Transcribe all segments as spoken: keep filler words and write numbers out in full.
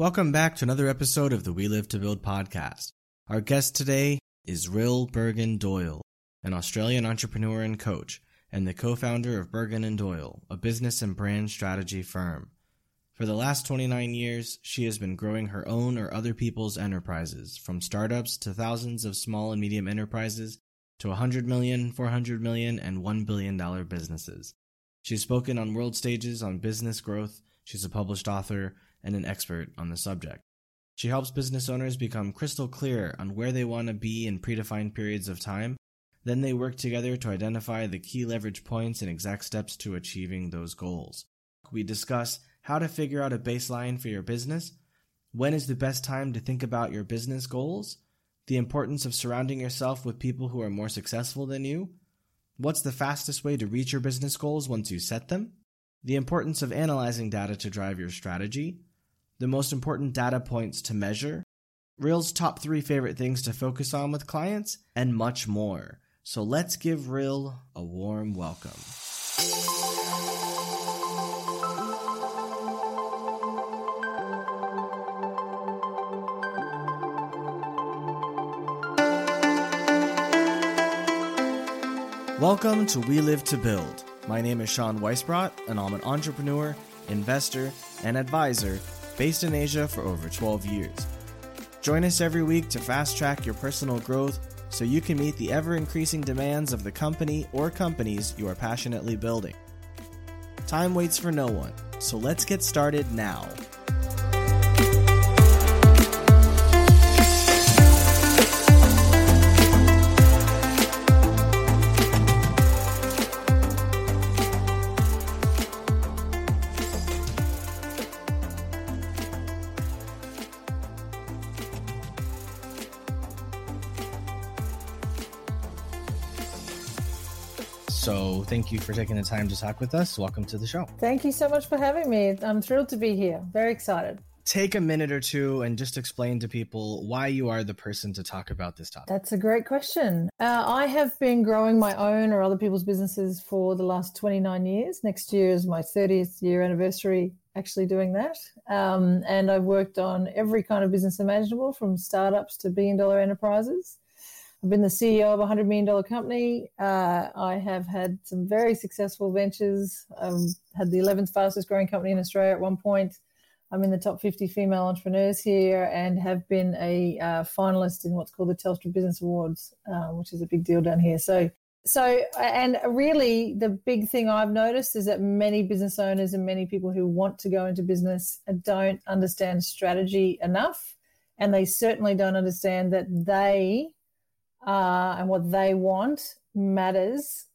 Welcome back to another episode of the We Live to Build podcast. Our guest today is Ril Bergen Doyle, an Australian entrepreneur and coach, and the co-founder of Bergen and Doyle, a business and brand strategy firm. For the last twenty-nine years, she has been growing her own or other people's enterprises, from startups to thousands of small and medium enterprises to one hundred million dollars, four hundred million dollars, and one billion dollars businesses. She's spoken on world stages on business growth, she's a published author, and an expert on the subject. She helps business owners become crystal clear on where they want to be in predefined periods of time. Then they work together to identify the key leverage points and exact steps to achieving those goals. We discuss how to figure out a baseline for your business, when is the best time to think about your business goals, the importance of surrounding yourself with people who are more successful than you, what's the fastest way to reach your business goals once you set them, the importance of analyzing data to drive your strategy, the most important data points to measure, Ril's top three favorite things to focus on with clients, and much more. So let's give Ril a warm welcome. Welcome to We Live to Build. My name is Sean Weisbrot, and I'm an entrepreneur, investor, and advisor based in Asia for over twelve years. Join us every week to fast-track your personal growth so you can meet the ever-increasing demands of the company or companies you are passionately building. Time waits for no one, so let's get started now. So thank you for taking the time to talk with us. Welcome to the show. Thank you so much for having me. I'm thrilled to be here. Very excited. Take a minute or two and just explain to people why you are the person to talk about this topic. That's a great question. Uh, I have been growing my own or other people's businesses for the last twenty-nine years. Next year is my thirtieth year anniversary actually doing that. Um, and I've worked on every kind of business imaginable, from startups to billion dollar enterprises. I've been the C E O of a one hundred million dollars company. Uh, I have had some very successful ventures. I've had the eleventh fastest growing company in Australia at one point. I'm in the top fifty female entrepreneurs here, and have been a uh, finalist in what's called the Telstra Business Awards, uh, which is a big deal down here. So, so, and really the big thing I've noticed is that many business owners and many people who want to go into business don't understand strategy enough, and they certainly don't understand that they... Uh, and what they want matters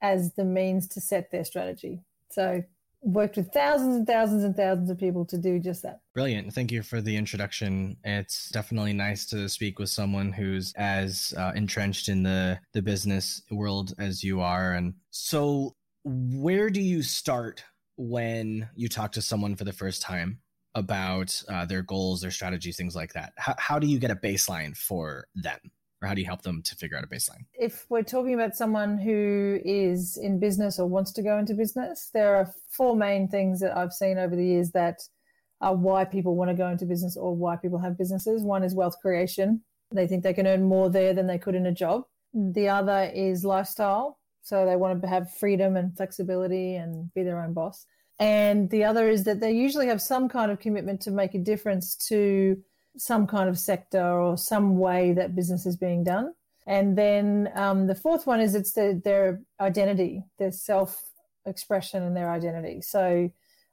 as the means to set their strategy. So worked with thousands and thousands and thousands of people to do just that. Brilliant. Thank you for the introduction. It's definitely nice to speak with someone who's as uh, entrenched in the, the business world as you are. And so where do you start when you talk to someone for the first time about uh, their goals, their strategies, things like that? How, how do you get a baseline for them? Or how do you help them to figure out a baseline? If we're talking about someone who is in business or wants to go into business, there are four main things that I've seen over the years that are why people want to go into business or why people have businesses. One is wealth creation. They think they can earn more there than they could in a job. The other is lifestyle. So they want to have freedom and flexibility and be their own boss. And the other is that they usually have some kind of commitment to make a difference to some kind of sector or some way that business is being done. And then um, the fourth one is it's the, their identity, their self-expression and their identity. So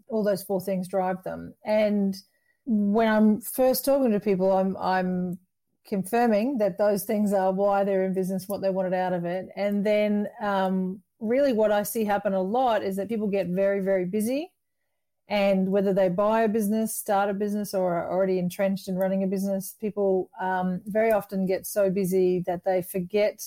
all those four things drive them. And when I'm first talking to people, I'm, I'm confirming that those things are why they're in business, what they wanted out of it. And then um, really what I see happen a lot is that people get very, very busy. And whether they buy a business, start a business, or are already entrenched in running a business, people um, very often get so busy that they forget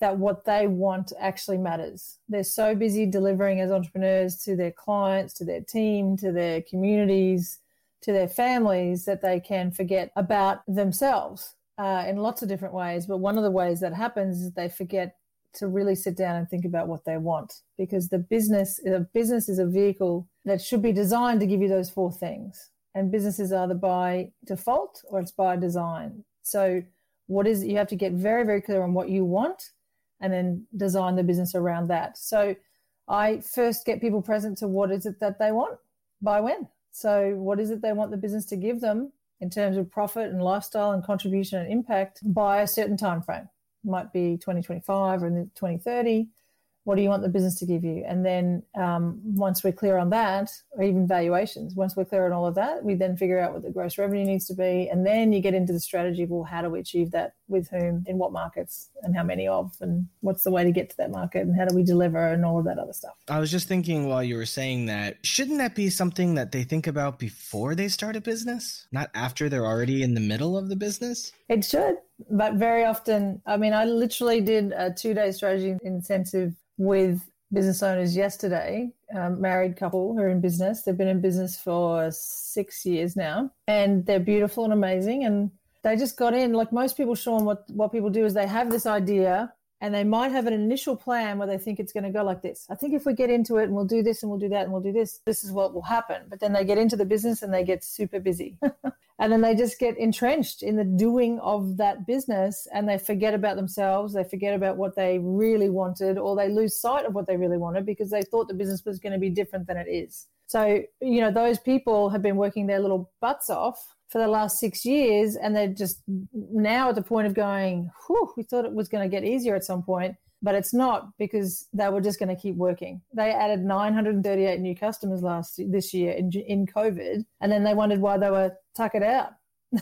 that what they want actually matters. They're so busy delivering as entrepreneurs to their clients, to their team, to their communities, to their families, that they can forget about themselves uh, in lots of different ways. But one of the ways that happens is they forget to really sit down and think about what they want, because the business, the business is a vehicle that should be designed to give you those four things. and business is either by default or it's by design. So what is it? You have to get very, very clear on what you want and then design the business around that. So I first get people present to what is it that they want by when. So what is it they want the business to give them in terms of profit and lifestyle and contribution and impact by a certain time frame? It might be twenty twenty-five or twenty thirty. What do you want the business to give you? And then um, once we're clear on that, or even valuations, once we're clear on all of that, we then figure out what the gross revenue needs to be. And then you get into the strategy of, well, how do we achieve that, with whom, in what markets, and how many of, and what's the way to get to that market, and how do we deliver, and all of that other stuff. I was just thinking while you were saying that, shouldn't that be something that they think about before they start a business, not after they're already in the middle of the business? It should, but very often, I mean, I literally did a two-day strategy intensive with business owners yesterday, um, married couple who are in business. They've been in business for six years now, and they're beautiful and amazing. And they just got in, like most people, Sean, what, what people do is they have this idea and they might have an initial plan where they think it's going to go like this. I think if we get into it and we'll do this and we'll do that and we'll do this, this is what will happen. But then they get into the business and they get super busy. And then they just get entrenched in the doing of that business, and they forget about themselves. They forget about what they really wanted, or they lose sight of what they really wanted because they thought the business was going to be different than it is. So, you know, those people have been working their little butts off for the last six years, and they're just now at the point of going, whew, we thought it was going to get easier at some point, but it's not, because they were just going to keep working. They added nine hundred thirty-eight new customers last this year in, in COVID, and then they wondered why they were tuckered out.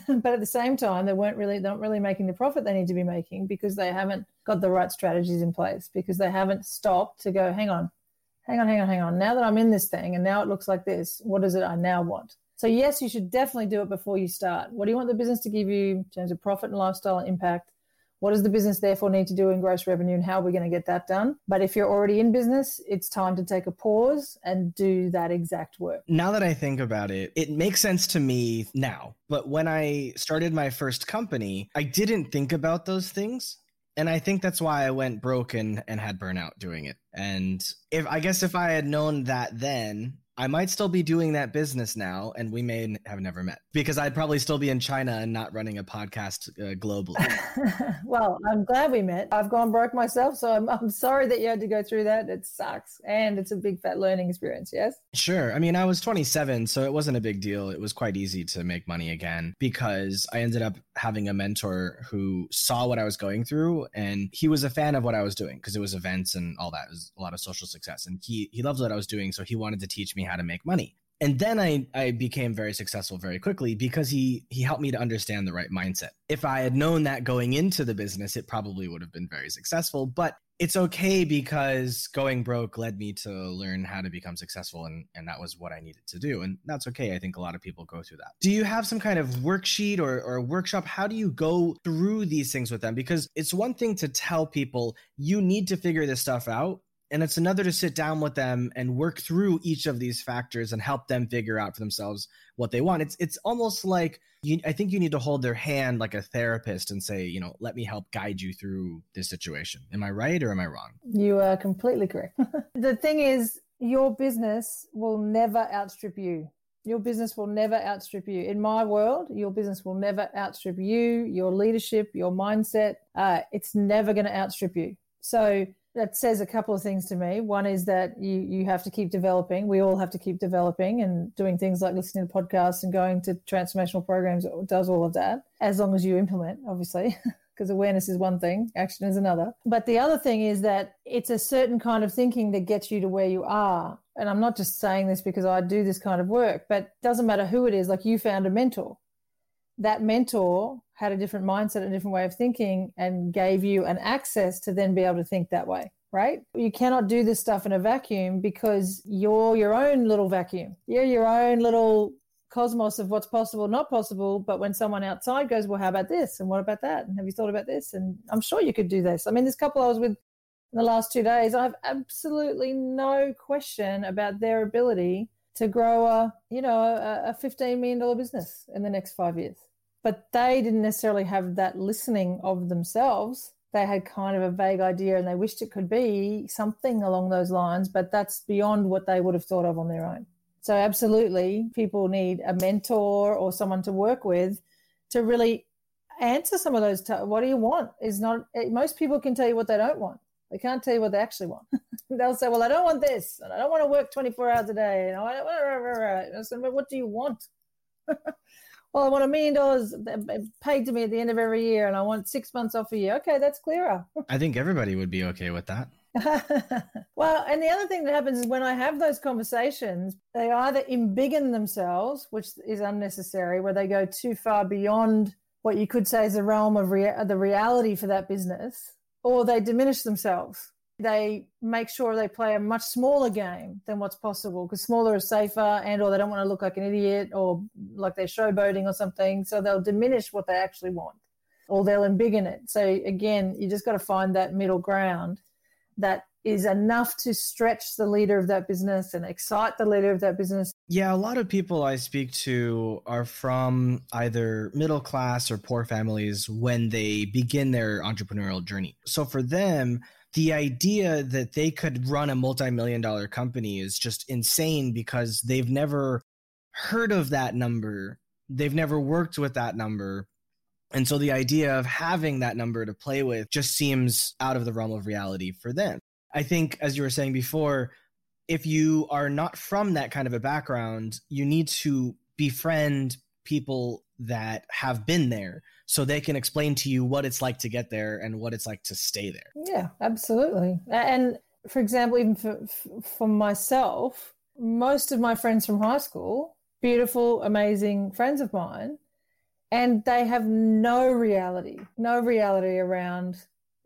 But at the same time, they weren't really not really making the profit they need to be making because they haven't got the right strategies in place, because they haven't stopped to go, hang on, hang on, hang on, hang on. Now that I'm in this thing and now it looks like this, what is it I now want? So yes, you should definitely do it before you start. What do you want the business to give you in terms of profit and lifestyle and impact? What does the business therefore need to do in gross revenue, and how are we going to get that done? But if you're already in business, it's time to take a pause and do that exact work. Now that I think about it, it makes sense to me now. But when I started my first company, I didn't think about those things. And I think that's why I went broke and, and had burnout doing it. And if I guess if I had known that then, I might still be doing that business now, and we may have never met, because I'd probably still be in China and not running a podcast uh, globally. Well, I'm glad we met. I've gone broke myself, so I'm, I'm sorry that you had to go through that. It sucks. And it's a big fat learning experience, yes? Sure. I mean, I was twenty-seven, so it wasn't a big deal. It was quite easy to make money again, because I ended up having a mentor who saw what I was going through, and he was a fan of what I was doing because it was events and all that. It was a lot of social success, and he, he loved what I was doing, so he wanted to teach me how to make money. And then I, I became very successful very quickly because he he helped me to understand the right mindset. If I had known that going into the business, it probably would have been very successful, but it's okay because going broke led me to learn how to become successful, and, and that was what I needed to do. And that's okay. I think a lot of people go through that. Do you have some kind of worksheet or, or workshop? How do you go through these things with them? Because it's one thing to tell people, you need to figure this stuff out, and it's another to sit down with them and work through each of these factors and help them figure out for themselves what they want. It's it's almost like you, I think you need to hold their hand like a therapist and say, you know, let me help guide you through this situation. Am I right or am I wrong? You are completely correct. The thing is, your business will never outstrip you. Your business will never outstrip you. In my world, your business will never outstrip you, your leadership, your mindset. Uh, it's never going to outstrip you. So that says a couple of things to me. One is that you you have to keep developing. We all have to keep developing and doing things like listening to podcasts and going to transformational programs. It does all of that, as long as you implement, obviously, because awareness is one thing, action is another. But the other thing is that it's a certain kind of thinking that gets you to where you are. And I'm not just saying this because I do this kind of work, but it doesn't matter who it is. Like, you found a mentor. That mentor had a different mindset, a different way of thinking, and gave you an access to then be able to think that way, right? You cannot do this stuff in a vacuum, because you're your own little vacuum. You're your own little cosmos of what's possible, not possible. But when someone outside goes, well, how about this? And what about that? And have you thought about this? And I'm sure you could do this. I mean, this couple I was with in the last two days, I have absolutely no question about their ability to grow a, you know, a, a fifteen million dollars business in the next five years. But they didn't necessarily have that listening of themselves. They had kind of a vague idea, and they wished it could be something along those lines, but that's beyond what they would have thought of on their own. So absolutely, people need a mentor or someone to work with to really answer some of those. T- what do you want? Is not it, most people can tell you what they don't want. They can't tell you what they actually want. They'll say, well, I don't want this, and I don't want to work twenty-four hours a day. And I, and I said, well, what do you want? Well, I want a million dollars paid to me at the end of every year, and I want six months off a year. Okay, that's clearer. I think everybody would be okay with that. Well, and the other thing that happens is when I have those conversations, they either embiggen themselves, which is unnecessary, where they go too far beyond what you could say is the realm of rea- the reality for that business, or they diminish themselves. They make sure they play a much smaller game than what's possible because smaller is safer, and or they don't want to look like an idiot or like they're showboating or something. So they'll diminish what they actually want, or they'll embiggen it. So again, you just got to find that middle ground that is enough to stretch the leader of that business and excite the leader of that business. Yeah, a lot of people I speak to are from either middle class or poor families when they begin their entrepreneurial journey. So for them, the idea that they could run a multi-million dollar company is just insane because they've never heard of that number. They've never worked with that number. And so the idea of having that number to play with just seems out of the realm of reality for them. I think, as you were saying before, if you are not from that kind of a background, you need to befriend people that have been there so they can explain to you what it's like to get there and what it's like to stay there. Yeah, absolutely. And for example, even for, for myself, most of my friends from high school, beautiful, amazing friends of mine, and they have no reality, no reality around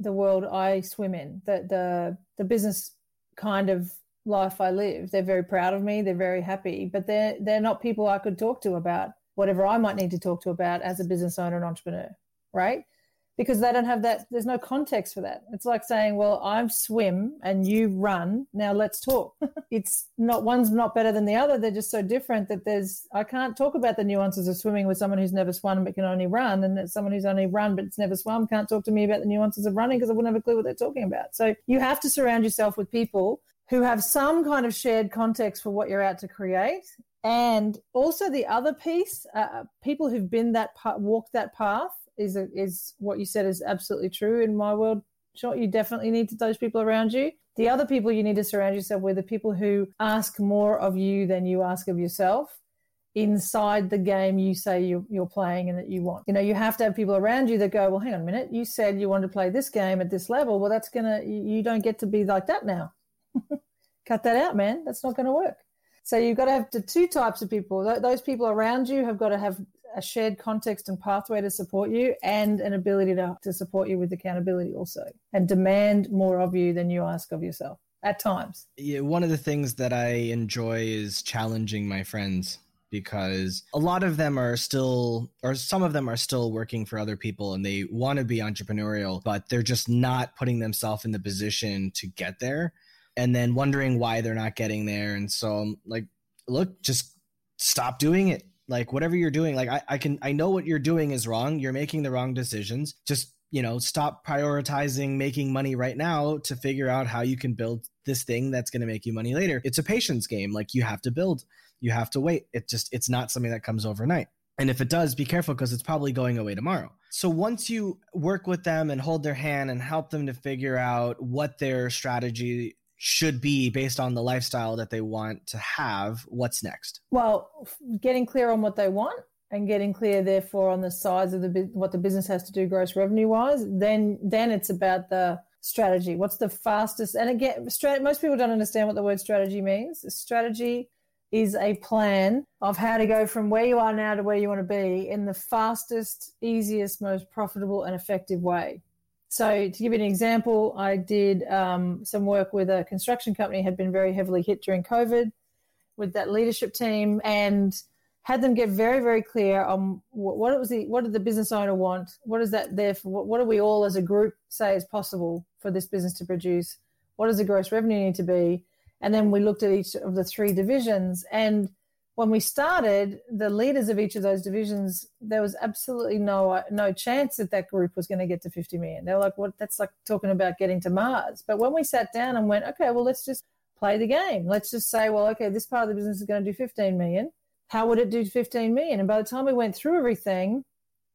the world I swim in, the, the, the business kind of life I live. They're very proud of me. They're very happy, but they're, they're not people I could talk to about whatever I might need to talk to about as a business owner and entrepreneur, right? Because they don't have that. There's no context for that. It's like saying, well, I swim and you run. Now let's talk. It's not, one's not better than the other. They're just so different that there's, I can't talk about the nuances of swimming with someone who's never swum but can only run, and someone who's only run but never swum can't talk to me about the nuances of running because I wouldn't have a clue what they're talking about. So you have to surround yourself with people who have some kind of shared context for what you're out to create. And also the other piece, uh, people who've been that part, walked that path is a, is what you said is absolutely true in my world. Sure, you definitely need those people around you. The other people you need to surround yourself with are people who ask more of you than you ask of yourself inside the game you say you're, you're playing and that you want. You know, you have to have people around you that go, well, hang on a minute, you said you wanted to play this game at this level. Well, that's going to, you don't get to be like that now. Cut that out, man. That's not going to work. So you've got to have two types of people. Those people around you have got to have a shared context and pathway to support you, and an ability to, to support you with accountability also, and demand more of you than you ask of yourself at times. Yeah, one of the things that I enjoy is challenging my friends, because a lot of them are still, or some of them are still working for other people and they want to be entrepreneurial, but they're just not putting themselves in the position to get there. And then wondering why they're not getting there. And so I'm like, look, just stop doing it. Like whatever you're doing, like I, I can, I know what you're doing is wrong. You're making the wrong decisions. Just, you know, stop prioritizing making money right now to figure out how you can build this thing that's going to make you money later. It's a patience game. Like you have to build, you have to wait. It just, it's not something that comes overnight. And if it does, be careful because it's probably going away tomorrow. So once you work with them and hold their hand and help them to figure out what their strategy should be based on the lifestyle that they want to have, what's next? Well, getting clear on what they want and getting clear, therefore, on the size of the what the business has to do gross revenue-wise, then then it's about the strategy. What's the fastest? And again, strat, most people don't understand what the word strategy means. Strategy is a plan of how to go from where you are now to where you want to be in the fastest, easiest, most profitable and effective way. So to give you an example, I did um, some work with a construction company, had been very heavily hit during COVID with that leadership team, and had them get very, very clear on what, what it was the, what did the business owner want? What is that there for? What, what do we all as a group say is possible for this business to produce? What does the gross revenue need to be? And then we looked at each of the three divisions, and when we started, the leaders of each of those divisions, there was absolutely no no chance that that group was going to get to fifty million. They're like, "What? Well, that's like talking about getting to Mars." But when we sat down and went, "Okay, well, let's just play the game. Let's just say, well, okay, this part of the business is going to do fifteen million. How would it do fifteen million? And by the time we went through everything,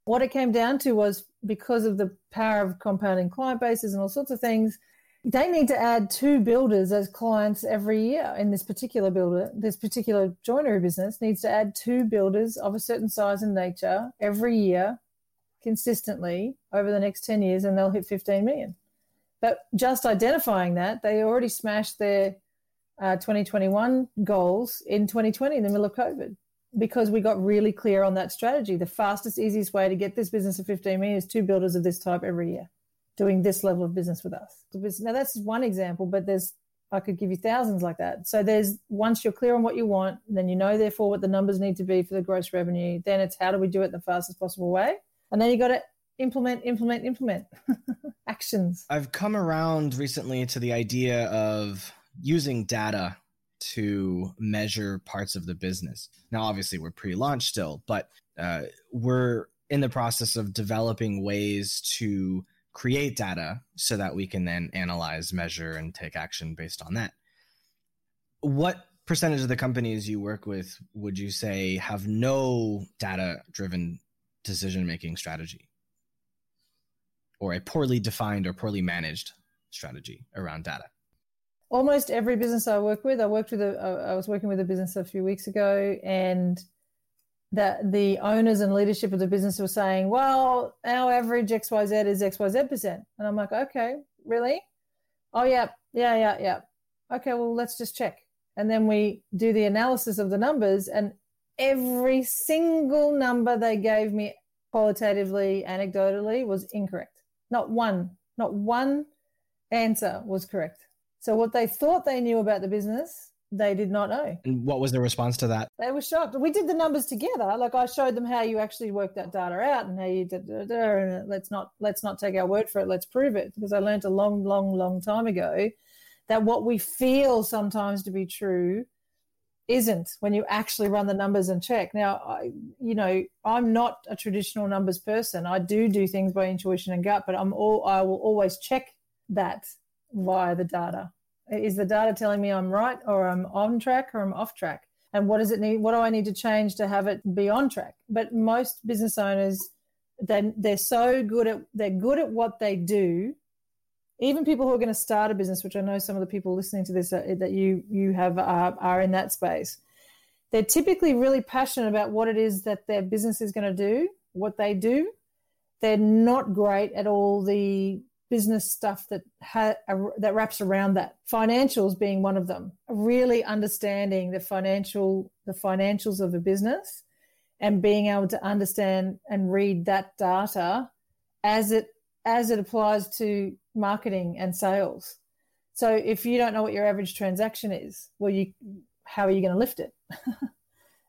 what it came down to was, because of the power of compounding client bases and all sorts of things, they need to add two builders as clients every year. In this particular builder, this particular joinery business needs to add two builders of a certain size and nature every year consistently over the next ten years, and they'll hit fifteen million. But just identifying that, they already smashed their uh, twenty twenty-one goals in twenty twenty in the middle of COVID, because we got really clear on that strategy. The fastest, easiest way to get this business to fifteen million is two builders of this type every year doing this level of business with us. Now, that's one example, but there's I could give you thousands like that. So there's, once you're clear on what you want, then you know, therefore, what the numbers need to be for the gross revenue. Then it's, how do we do it the fastest possible way? And then you got to implement, implement, implement actions. I've come around recently to the idea of using data to measure parts of the business. Now, obviously, we're pre-launch still, but uh, we're in the process of developing ways to create data so that we can then analyze, measure, and take action based on that. What percentage of the companies you work with would you say have no data-driven decision-making strategy, or a poorly defined or poorly managed strategy around data? Almost every business I work with, I worked with a, I was working with a business a few weeks ago, and that the owners and leadership of the business were saying, well, our average X Y Z is X Y Z percent. And I'm like, okay, really? Oh, yeah, yeah, yeah, yeah. Okay, well, let's just check. And then we do the analysis of the numbers, and every single number they gave me qualitatively, anecdotally, was incorrect. Not one, not one answer was correct. So what they thought they knew about the business, they did not know. And what was the response to that? They were shocked. We did the numbers together. Like, I showed them how you actually work that data out, and how you did, and let's not, let's not take our word for it. Let's prove it. Because I learned a long, long, long time ago that what we feel sometimes to be true isn't, when you actually run the numbers and check. Now, I, you know, I'm not a traditional numbers person. I do do things by intuition and gut, but I'm all, I will always check that via the data. Is the data telling me I'm right, or I'm on track, or I'm off track? And what does it need? What do I need to change to have it be on track? But most business owners, they they're so good at they're good at what they do. Even people who are going to start a business, which I know some of the people listening to this are, that you you have are, are in that space, they're typically really passionate about what it is that their business is going to do, what they do. They're not great at all the business stuff that ha- that wraps around that, financials being one of them. Really understanding the financial the financials of a business, and being able to understand and read that data as it as it applies to marketing and sales. So if you don't know what your average transaction is, well, you how are you going to lift it?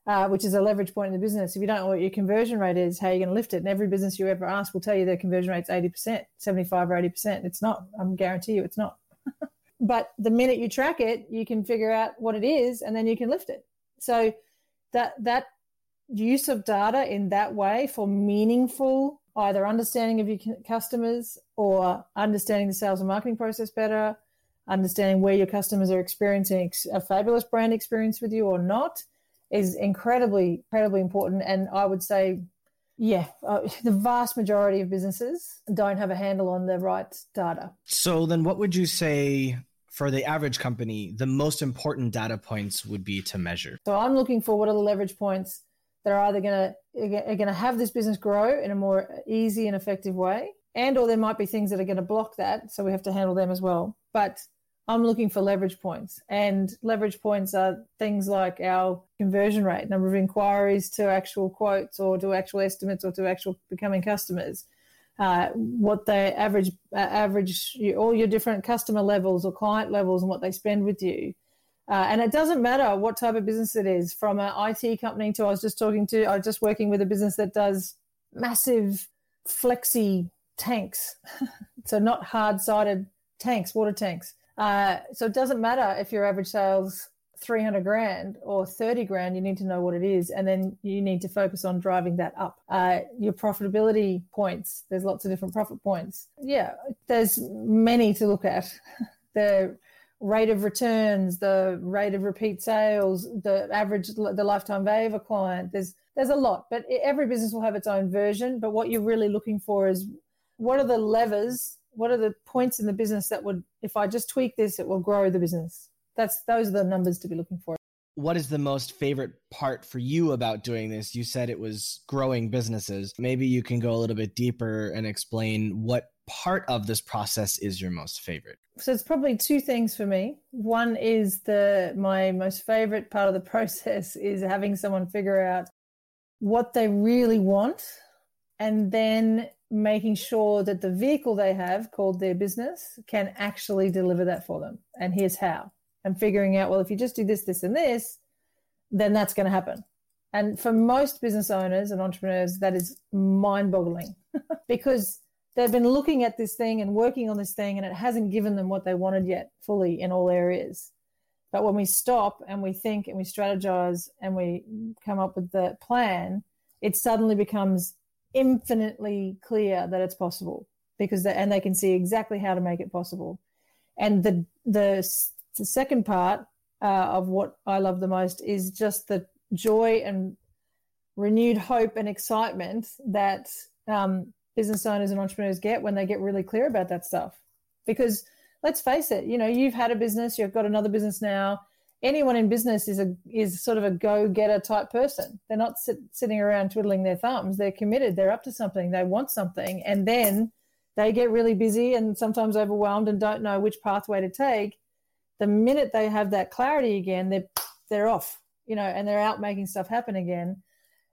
Uh, which is a leverage point in the business. If you don't know what your conversion rate is, how are you going to lift it? And every business you ever ask will tell you their conversion rate's eighty percent, seventy-five or eighty percent. It's not. I guarantee you it's not. But the minute you track it, you can figure out what it is, and then you can lift it. So that that use of data in that way for meaningful, either understanding of your customers, or understanding the sales and marketing process better, understanding where your customers are experiencing a fabulous brand experience with you or not, is incredibly, incredibly important. And I would say, yeah, uh, the vast majority of businesses don't have a handle on the right data. So then what would you say for the average company, the most important data points would be to measure? So I'm looking for what are the leverage points that are either going to are going to have this business grow in a more easy and effective way, and or there might be things that are going to block that. So we have to handle them as well. But I'm looking for leverage points, and leverage points are things like our conversion rate, number of inquiries to actual quotes, or to actual estimates, or to actual becoming customers, uh, what the average, uh, average, all your different customer levels or client levels, and what they spend with you. Uh, and it doesn't matter what type of business it is, from an I T company to I was just talking to, I was just working with a business that does massive flexi tanks. So not hard-sided tanks, water tanks. Uh, so it doesn't matter if your average sales three hundred grand or thirty grand, you need to know what it is. And then you need to focus on driving that up. Uh, your profitability points, there's lots of different profit points. Yeah, there's many to look at. The rate of returns, the rate of repeat sales, the average, the lifetime value of a client. There's there's a lot, but every business will have its own version. But what you're really looking for is what are the levers, what are the points in the business that would, if I just tweak this, it will grow the business. That's those are the numbers to be looking for. What is the most favorite part for you about doing this? You said it was growing businesses. Maybe you can go a little bit deeper and explain what part of this process is your most favorite. So it's probably two things for me. One is the my most favorite part of the process is having someone figure out what they really want and then making sure that the vehicle they have called their business can actually deliver that for them. And here's how. And figuring out, well, if you just do this, this, and this, then that's going to happen. And for most business owners and entrepreneurs, that is mind-boggling because they've been looking at this thing and working on this thing and it hasn't given them what they wanted yet fully in all areas. But when we stop and we think and we strategize and we come up with the plan, it suddenly becomes infinitely clear that it's possible because they, and they can see exactly how to make it possible. And the the The second part uh, of what I love the most is just the joy and renewed hope and excitement that um, business owners and entrepreneurs get when they get really clear about that stuff. Because let's face it, you know, you've had a business, you've got another business now. Anyone in business is a is sort of a go-getter type person. They're not sit, sitting around twiddling their thumbs. They're committed. They're up to something. They want something. And then they get really busy and sometimes overwhelmed and don't know which pathway to take. The minute they have that clarity again, they're, they're off, you know, and they're out making stuff happen again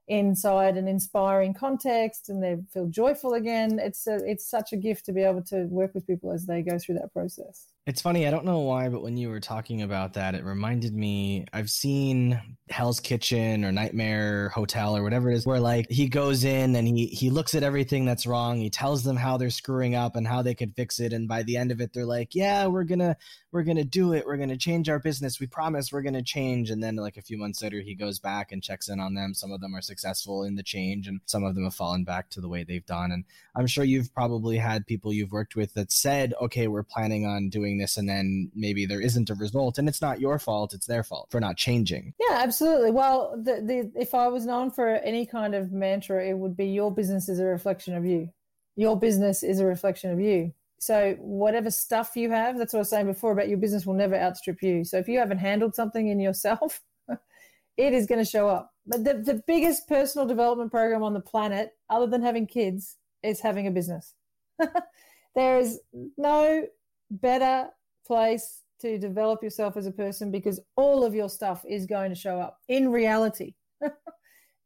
inside an inspiring context and they feel joyful again. It's a, it's such a gift to be able to work with people as they go through that process. It's funny. I don't know why, but when you were talking about that, it reminded me, I've seen Hell's Kitchen or Nightmare Hotel or whatever it is, where like he goes in and he, he looks at everything that's wrong. He tells them how they're screwing up and how they could fix it. And by the end of it, they're like, yeah, we're going to, we're going to do it. We're going to change our business. We promise we're going to change. And then like a few months later, he goes back and checks in on them. Some of them are successful in the change and some of them have fallen back to the way they've done. And I'm sure you've probably had people you've worked with that said, okay, we're planning on doing this and then maybe there isn't a result and it's not your fault, it's their fault for not changing. Yeah, absolutely. Well, the, the, if I was known for any kind of mantra, it would be your business is a reflection of you. Your business is a reflection of you. So whatever stuff you have, that's what I was saying before about your business will never outstrip you. So if you haven't handled something in yourself, it is going to show up. But the, the biggest personal development program on the planet, other than having kids, is having a business. There is no better place to develop yourself as a person because all of your stuff is going to show up in reality,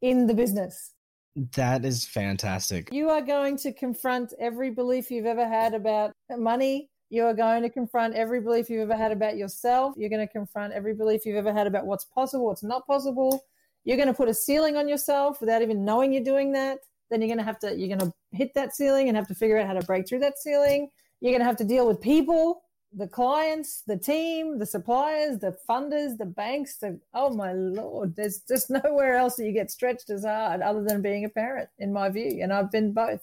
in the business. That is fantastic. You are going to confront every belief you've ever had about money. You are going to confront every belief you've ever had about yourself. You're going to confront every belief you've ever had about what's possible, what's not possible. You're going to put a ceiling on yourself without even knowing you're doing that. Then you're going to have to, you're going to hit that ceiling and have to figure out how to break through that ceiling. You're going to have to deal with people, the clients, the team, the suppliers, the funders, the banks. The, oh, my Lord, there's just nowhere else that you get stretched as hard other than being a parent, in my view, and I've been both.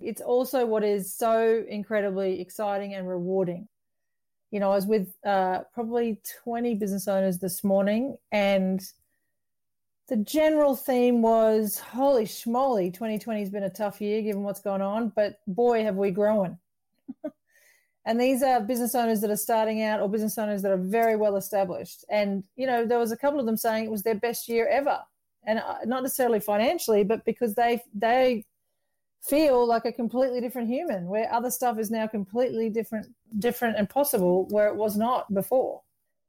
It's also what is so incredibly exciting and rewarding. You know, I was with uh, probably twenty business owners this morning, and the general theme was, holy schmoly, twenty twenty has been a tough year given what's gone on, but boy, have we grown. And these are business owners that are starting out or business owners that are very well established. And, you know, there was a couple of them saying it was their best year ever. And not necessarily financially, but because they they feel like a completely different human where other stuff is now completely different, different and possible where it was not before.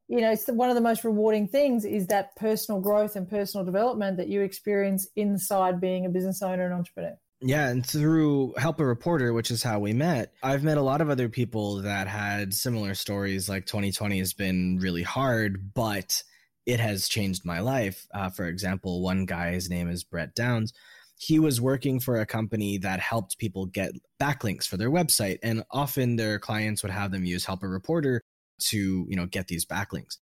You know, it's the, one of the most rewarding things is that personal growth and personal development that you experience inside being a business owner and entrepreneur. Yeah. And through Help A Reporter, which is how we met, I've met a lot of other people that had similar stories like twenty twenty has been really hard, but it has changed my life. Uh, for example, one guy, his name is Brett Downs. He was working for a company that helped people get backlinks for their website. And often their clients would have them use Help A Reporter to, you know, get these backlinks.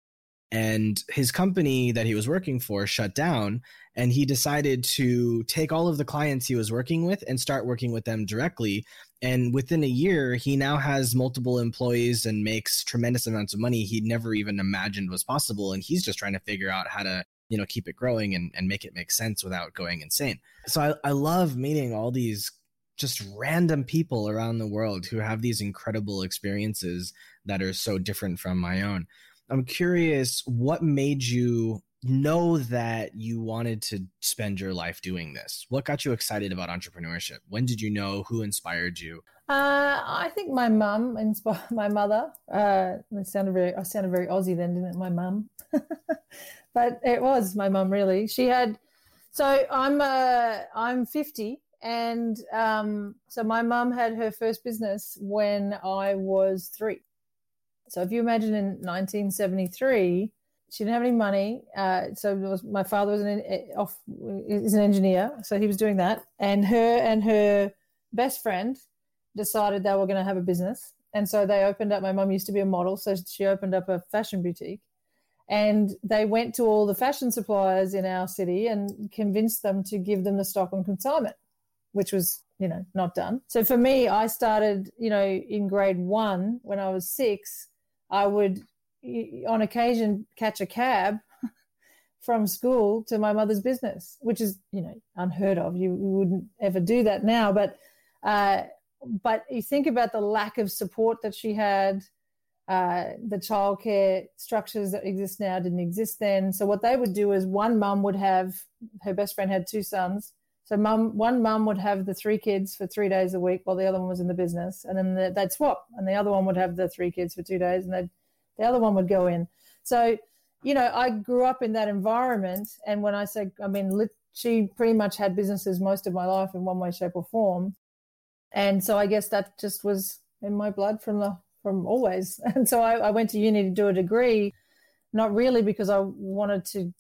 And his company that he was working for shut down, and he decided to take all of the clients he was working with and start working with them directly. And within a year, he now has multiple employees and makes tremendous amounts of money he never even imagined was possible. And he's just trying to figure out how to, you know, keep it growing and, and make it make sense without going insane. So I, I love meeting all these just random people around the world who have these incredible experiences that are so different from my own. I'm curious, what made you know that you wanted to spend your life doing this? What got you excited about entrepreneurship? When did you know? Who inspired you? Uh, I think my mum inspired my mother. Uh, I sounded very, I sounded very Aussie then, didn't it? My mum, but it was my mum really. She had. So I'm uh, I'm fifty, and um, so my mum had her first business when I was three. So if you imagine in nineteen seventy-three, she didn't have any money. Uh, so it was, my father was an off is an engineer, so he was doing that. And her and her best friend decided they were going to have a business, and so they opened up. My mum used to be a model, so she opened up a fashion boutique, and they went to all the fashion suppliers in our city and convinced them to give them the stock on consignment, which was, you know, not done. So for me, I started, you know, in grade one when I was six. I would, on occasion, catch a cab from school to my mother's business, which is, you know, unheard of. You, you wouldn't ever do that now. But uh, but you think about the lack of support that she had, uh, the childcare structures that exist now didn't exist then. So what they would do is one mum would have, her best friend had two sons. So mum, one mum would have the three kids for three days a week while the other one was in the business, and then the, they'd swap, and the other one would have the three kids for two days, and the other one would go in. So, you know, I grew up in that environment, and when I say, I mean, lit, she pretty much had businesses most of my life in one way, shape, or form, and so I guess that just was in my blood from the from always. And so I, I went to uni to do a degree, not really because I wanted to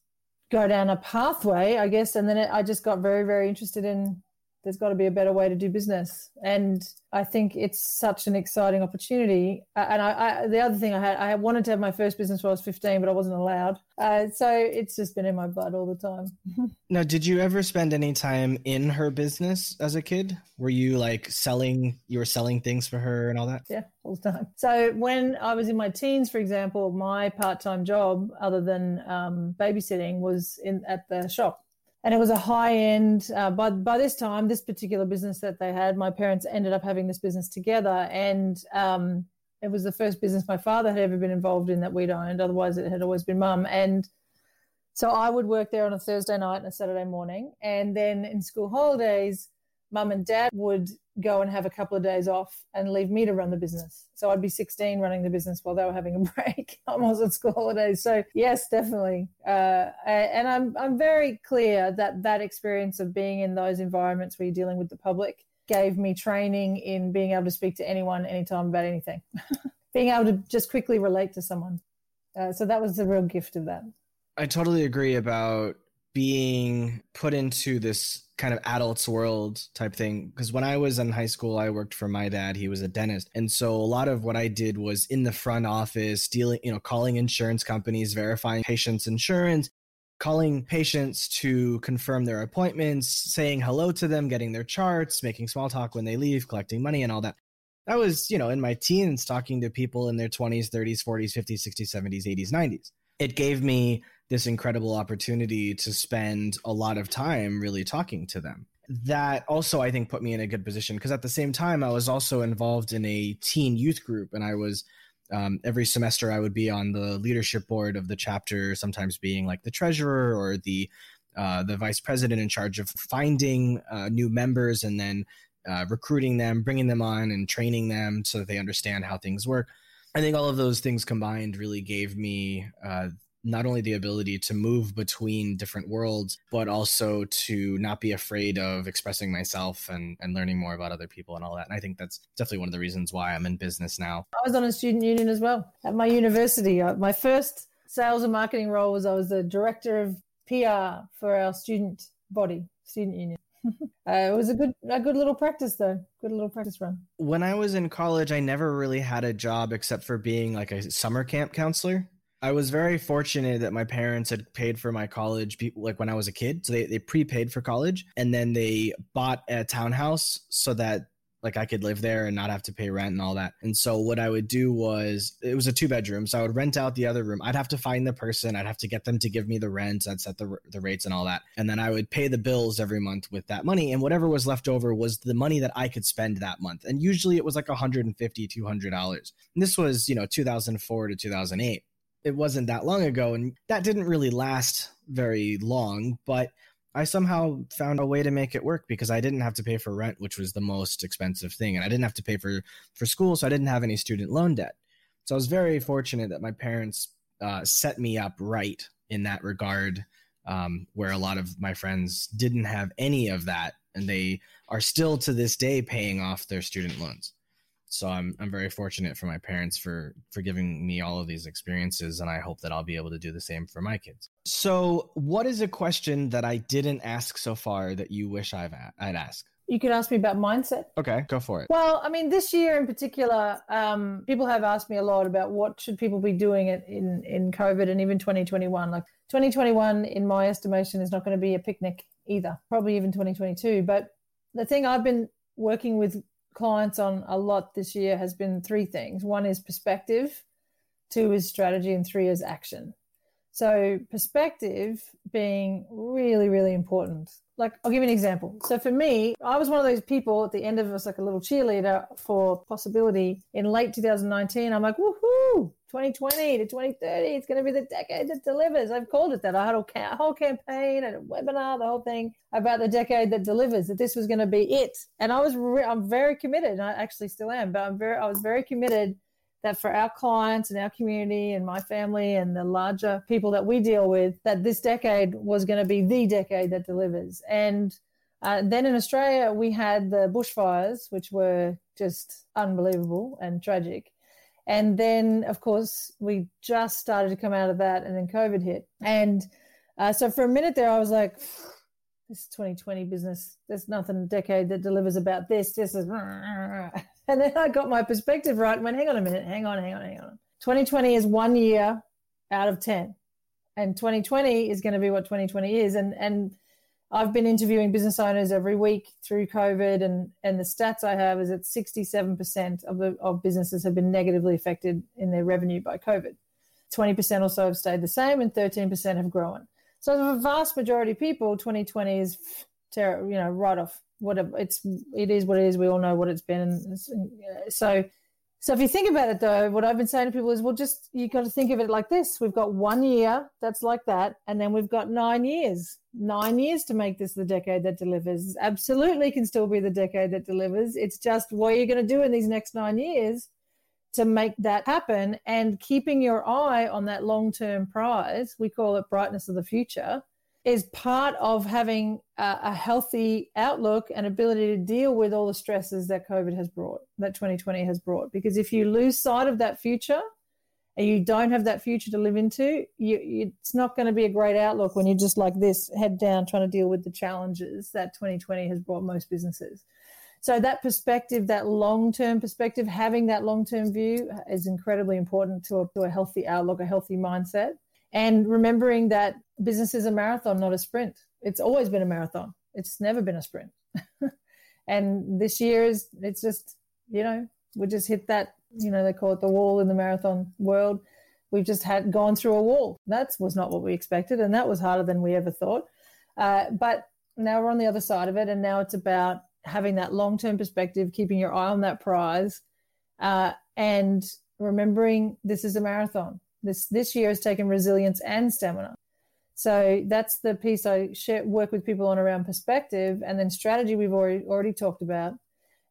go down a pathway, I guess. And then it, I just got very, very interested in there's got to be a better way to do business. And I think it's such an exciting opportunity. Uh, and I, I, the other thing I had, I wanted to have my first business when I was fifteen, but I wasn't allowed. Uh, so it's just been in my blood all the time. Now, did you ever spend any time in her business as a kid? Were you like selling, you were selling things for her and all that? Yeah, all the time. So when I was in my teens, for example, my part-time job other than um, babysitting was in at the shop. And it was a high-end, uh, by, by this time, this particular business that they had, my parents ended up having this business together, and um, it was the first business my father had ever been involved in that we'd owned. Otherwise, it had always been mum. And so I would work there on a Thursday night and a Saturday morning, and then in school holidays, mum and dad would go and have a couple of days off and leave me to run the business. So I'd be sixteen running the business while they were having a break. I was on school holidays. So yes, definitely. Uh, and I'm I'm very clear that that experience of being in those environments where you're dealing with the public gave me training in being able to speak to anyone, anytime about anything, being able to just quickly relate to someone. Uh, so that was the real gift of that. I totally agree about being put into this kind of adults world type thing. Because when I was in high school, I worked for my dad. He was a dentist. And so a lot of what I did was in the front office, dealing, you know, calling insurance companies, verifying patients' insurance, calling patients to confirm their appointments, saying hello to them, getting their charts, making small talk when they leave, collecting money and all that. That was, you know, in my teens, talking to people in their twenties, thirties, forties, fifties, sixties, seventies, eighties, nineties. It gave me this incredible opportunity to spend a lot of time really talking to them. That also, I think, put me in a good position because at the same time, I was also involved in a teen youth group, and I was um, every semester I would be on the leadership board of the chapter, sometimes being like the treasurer or the uh, the vice president in charge of finding uh, new members and then uh, recruiting them, bringing them on and training them so that they understand how things work. I think all of those things combined really gave me uh, not only the ability to move between different worlds, but also to not be afraid of expressing myself and, and learning more about other people and all that. And I think that's definitely one of the reasons why I'm in business now. I was on a student union as well at my university. My first sales and marketing role was I was the director of P R for our student body, student union. Uh, it was a good, a good little practice though. Good little practice run. When I was in college, I never really had a job except for being like a summer camp counselor. I was very fortunate that my parents had paid for my college, like when I was a kid. So they, they prepaid for college, and then they bought a townhouse so that like I could live there and not have to pay rent and all that. And so what I would do was, it was a two bedroom. So I would rent out the other room. I'd have to find the person. I'd have to get them to give me the rent. I'd set the the rates and all that. And then I would pay the bills every month with that money. And whatever was left over was the money that I could spend that month. And usually it was like one hundred fifty dollars, two hundred dollars. And this was, you know, two thousand four to two thousand eight. It wasn't that long ago. And that didn't really last very long, but I somehow found a way to make it work because I didn't have to pay for rent, which was the most expensive thing. And I didn't have to pay for, for school, so I didn't have any student loan debt. So I was very fortunate that my parents uh, set me up right in that regard, um, where a lot of my friends didn't have any of that. And they are still to this day paying off their student loans. So I'm I'm very fortunate for my parents for, for giving me all of these experiences, and I hope that I'll be able to do the same for my kids. So what is a question that I didn't ask so far that you wish I've a- I'd asked? You could ask me about mindset. Okay, go for it. Well, I mean, this year in particular, um, people have asked me a lot about what should people be doing in, in COVID and even twenty twenty-one. Like twenty twenty-one, in my estimation, is not going to be a picnic either, probably even twenty twenty-two. But the thing I've been working with clients on a lot this year has been three things. One is perspective, two is strategy, and three is action. So perspective being really, really important. Like, I'll give you an example. So for me, I was one of those people at the end of us, like a little cheerleader for possibility in late two thousand nineteen. I'm like, woohoo, twenty twenty to twenty thirty. It's going to be the decade that delivers. I've called it that. I had a whole campaign and a webinar, the whole thing about the decade that delivers, that this was going to be it. And I was, re- I'm very committed. And I actually still am, but I'm very, I was very committed that for our clients and our community and my family and the larger people that we deal with, that this decade was going to be the decade that delivers. And uh, then in Australia, we had the bushfires, which were just unbelievable and tragic. And then, of course, we just started to come out of that, and then COVID hit. And uh, so for a minute there, I was like, this twenty twenty business, there's nothing decade that delivers about this. This is... And then I got my perspective right and went, hang on a minute, hang on, hang on, hang on. twenty twenty is one year out of ten. And twenty twenty is going to be what twenty twenty is. And and I've been interviewing business owners every week through COVID, and, and the stats I have is that sixty-seven percent of the of businesses have been negatively affected in their revenue by COVID. twenty percent or so have stayed the same, and thirteen percent have grown. So for the vast majority of people, twenty twenty is terror, you know, right off. Whatever it's, it is what it is. We all know what it's been. So, so if you think about it though, what I've been saying to people is, well, just, you got to think of it like this. We've got one year that's like that. And then we've got nine years, nine years to make this the decade that delivers. Absolutely can still be the decade that delivers. It's just what you're going to do in these next nine years to make that happen, and keeping your eye on that long-term prize. We call it brightness of the future. Is part of having a, a healthy outlook and ability to deal with all the stresses that COVID has brought, that twenty twenty has brought. Because if you lose sight of that future and you don't have that future to live into, you, you, it's not going to be a great outlook when you're just like this, head down, trying to deal with the challenges that twenty twenty has brought most businesses. So that perspective, that long-term perspective, having that long-term view is incredibly important to a, to a healthy outlook, a healthy mindset. And remembering that business is a marathon, not a sprint. It's always been a marathon. It's never been a sprint. And this year is, it's just, you know, we just hit that, you know, they call it the wall in the marathon world. We've just had gone through a wall. That was not what we expected. And that was harder than we ever thought. Uh, but now we're on the other side of it. And now it's about having that long-term perspective, keeping your eye on that prize, uh, and remembering this is a marathon. This this year has taken resilience and stamina. So that's the piece I share, work with people on around perspective. And then strategy we've already, already talked about.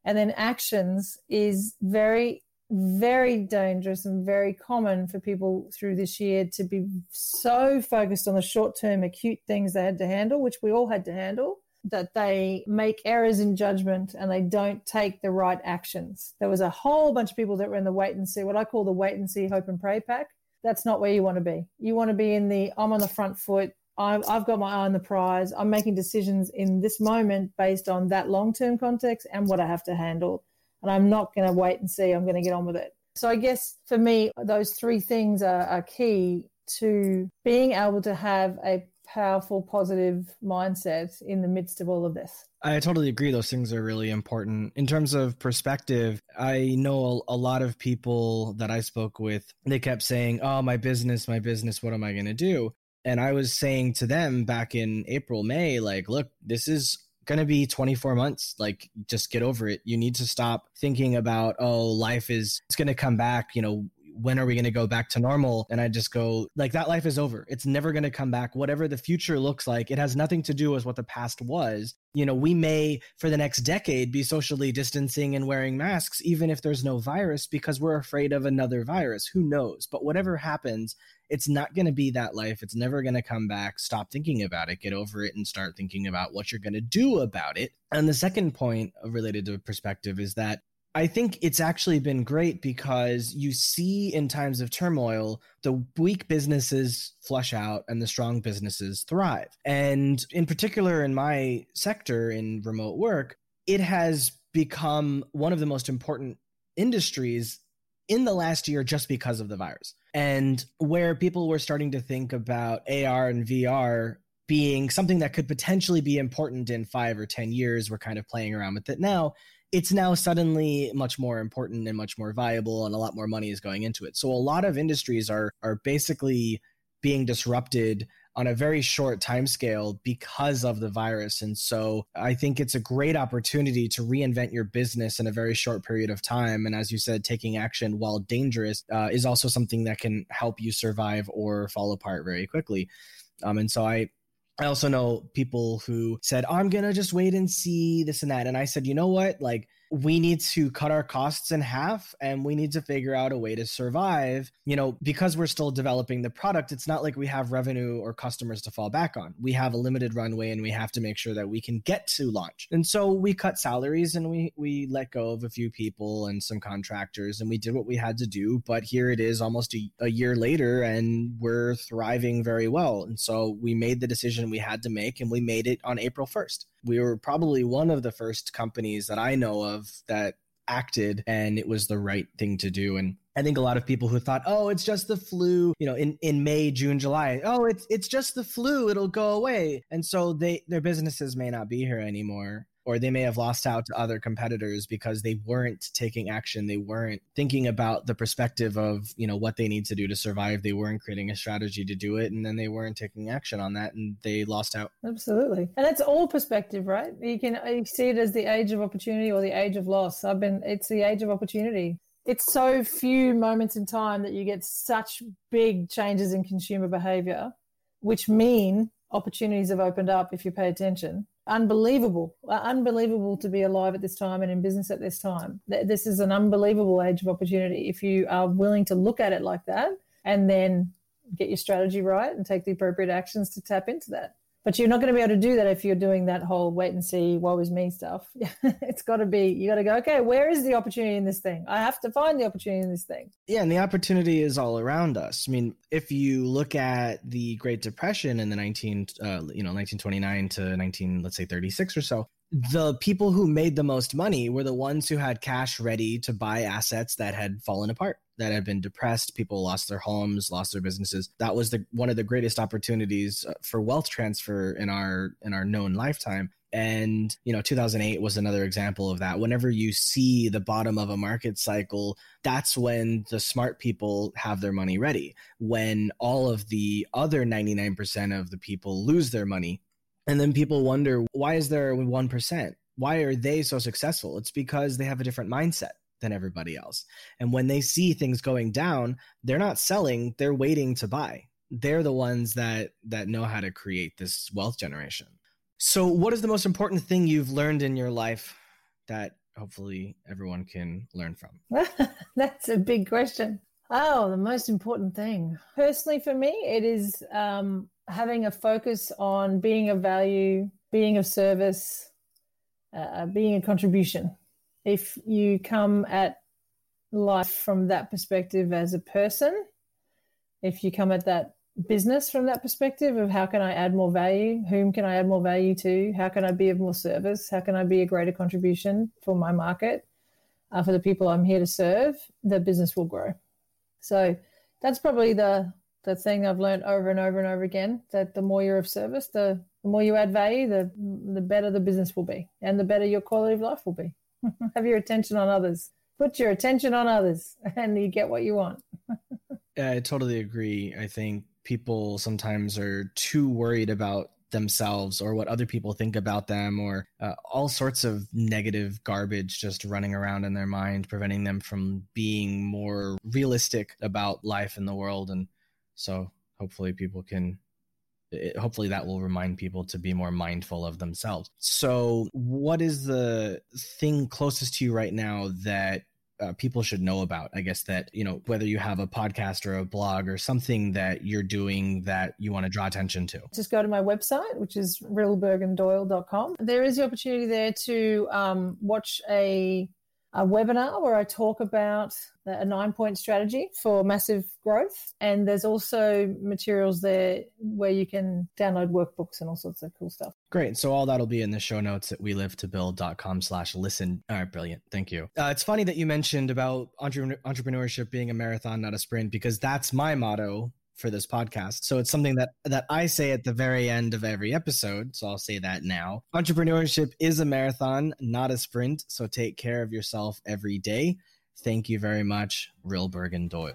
And then actions is very, very dangerous and very common for people through this year to be so focused on the short-term acute things they had to handle, which we all had to handle, that they make errors in judgment and they don't take the right actions. There was a whole bunch of people that were in the wait and see, what I call the wait and see, hope and pray pack. That's not where you want to be. You want to be in the, I'm on the front foot. I'm, I've got my eye on the prize. I'm making decisions in this moment based on that long-term context and what I have to handle. And I'm not going to wait and see. I'm going to get on with it. So I guess for me, those three things are, are key to being able to have a powerful, positive mindset in the midst of all of this. I totally agree. Those things are really important. In terms of perspective, I know a lot of people that I spoke with, they kept saying, oh, my business, my business, what am I going to do? And I was saying to them back in April, May, like, look, this is going to be twenty-four months. Like, just get over it. You need to stop thinking about, oh, life is, it's going to come back, you know, when are we going to go back to normal? And I just go, like, that life is over. It's never going to come back. Whatever the future looks like, it has nothing to do with what the past was. You know, we may for the next decade be socially distancing and wearing masks, even if there's no virus, because we're afraid of another virus. Who knows? But whatever happens, it's not going to be that life. It's never going to come back. Stop thinking about it. Get over it and start thinking about what you're going to do about it. And the second point related to perspective is that I think it's actually been great because you see in times of turmoil, the weak businesses flush out and the strong businesses thrive. And in particular, in my sector in remote work, it has become one of the most important industries in the last year just because of the virus. And where people were starting to think about A R and V R being something that could potentially be important in five or ten years, we're kind of playing around with it now. It's now suddenly much more important and much more viable, and a lot more money is going into it. So a lot of industries are are basically being disrupted on a very short timescale because of the virus. And so I think it's a great opportunity to reinvent your business in a very short period of time. And as you said, taking action, while dangerous, uh, is also something that can help you survive or fall apart very quickly. Um, and so I... I also know people who said, oh, I'm going to just wait and see this and that. And I said, you know what? Like, we need to cut our costs in half and we need to figure out a way to survive. You know, because we're still developing the product, it's not like we have revenue or customers to fall back on. We have a limited runway and we have to make sure that we can get to launch. And so we cut salaries and we, we let go of a few people and some contractors and we did what we had to do. But here it is almost a, a year later and we're thriving very well. And so we made the decision we had to make, and we made it on April first. We were probably one of the first companies that I know of that acted, and it was the right thing to do. And I think a lot of people who thought, oh, it's just the flu, you know, in, in May, June, July, oh, it's it's just the flu, it'll go away. And so they their businesses may not be here anymore, or they may have lost out to other competitors because they weren't taking action. They weren't thinking about the perspective of, you know, what they need to do to survive. They weren't creating a strategy to do it. And then they weren't taking action on that and they lost out. Absolutely. And it's all perspective, right? You can you see it as the age of opportunity or the age of loss. I've been, it's the age of opportunity. It's so few moments in time that you get such big changes in consumer behavior, which mean opportunities have opened up if you pay attention. Unbelievable, unbelievable to be alive at this time and in business at this time. This is an unbelievable age of opportunity if you are willing to look at it like that and then get your strategy right and take the appropriate actions to tap into that. But you're not going to be able to do that if you're doing that whole wait and see, woe is me stuff. It's got to be, you got to go, okay, where is the opportunity in this thing? I have to find the opportunity in this thing. Yeah, and the opportunity is all around us. I mean, if you look at the Great Depression in the nineteen, uh, you know, nineteen twenty-nine to nineteen, let's say thirty-six or so, the people who made the most money were the ones who had cash ready to buy assets that had fallen apart, that had been depressed. People lost their homes, lost their businesses. That was the one of the greatest opportunities for wealth transfer in our in our known lifetime. And, you know, two thousand eight was another example of that. Whenever you see the bottom of a market cycle, that's when the smart people have their money ready, when all of the other ninety-nine percent of the people lose their money. And then people wonder, why is there one percent? Why are they so successful? It's because they have a different mindset than everybody else. And when they see things going down, they're not selling, they're waiting to buy. They're the ones that that know how to create this wealth generation. So what is the most important thing you've learned in your life that hopefully everyone can learn from? That's a big question. Oh, the most important thing. Personally, for me, it is um, having a focus on being of value, being of service, uh, being a contribution. If you come at life from that perspective as a person, if you come at that business from that perspective of how can I add more value, whom can I add more value to, how can I be of more service, how can I be a greater contribution for my market, uh, for the people I'm here to serve, the business will grow. So that's probably the the thing I've learned over and over and over again, that the more you're of service, the, the more you add value, the the better the business will be and the better your quality of life will be. Have your attention on others. Put your attention on others and you get what you want. Yeah, I totally agree. I think people sometimes are too worried about themselves or what other people think about them, or uh, all sorts of negative garbage just running around in their mind, preventing them from being more realistic about life in the world. And so hopefully people can, it, hopefully that will remind people to be more mindful of themselves. So what is the thing closest to you right now that uh, people should know about? I guess that, you know, whether you have a podcast or a blog or something that you're doing that you want to draw attention to. Just go to my website, which is ril bergen doyle dot com. There is the opportunity there to um, watch a a webinar where I talk about a nine-point strategy for massive growth. And there's also materials there where you can download workbooks and all sorts of cool stuff. Great. So all that'll be in the show notes at we live to build dot com slash listen. All right, brilliant. Thank you. Uh, it's funny that you mentioned about entre- entrepreneurship being a marathon, not a sprint, because that's my motto for this podcast. So it's something that, that I say at the very end of every episode. So I'll say that now. Entrepreneurship is a marathon, not a sprint. So take care of yourself every day. Thank you very much, Ril Bergen Doyle.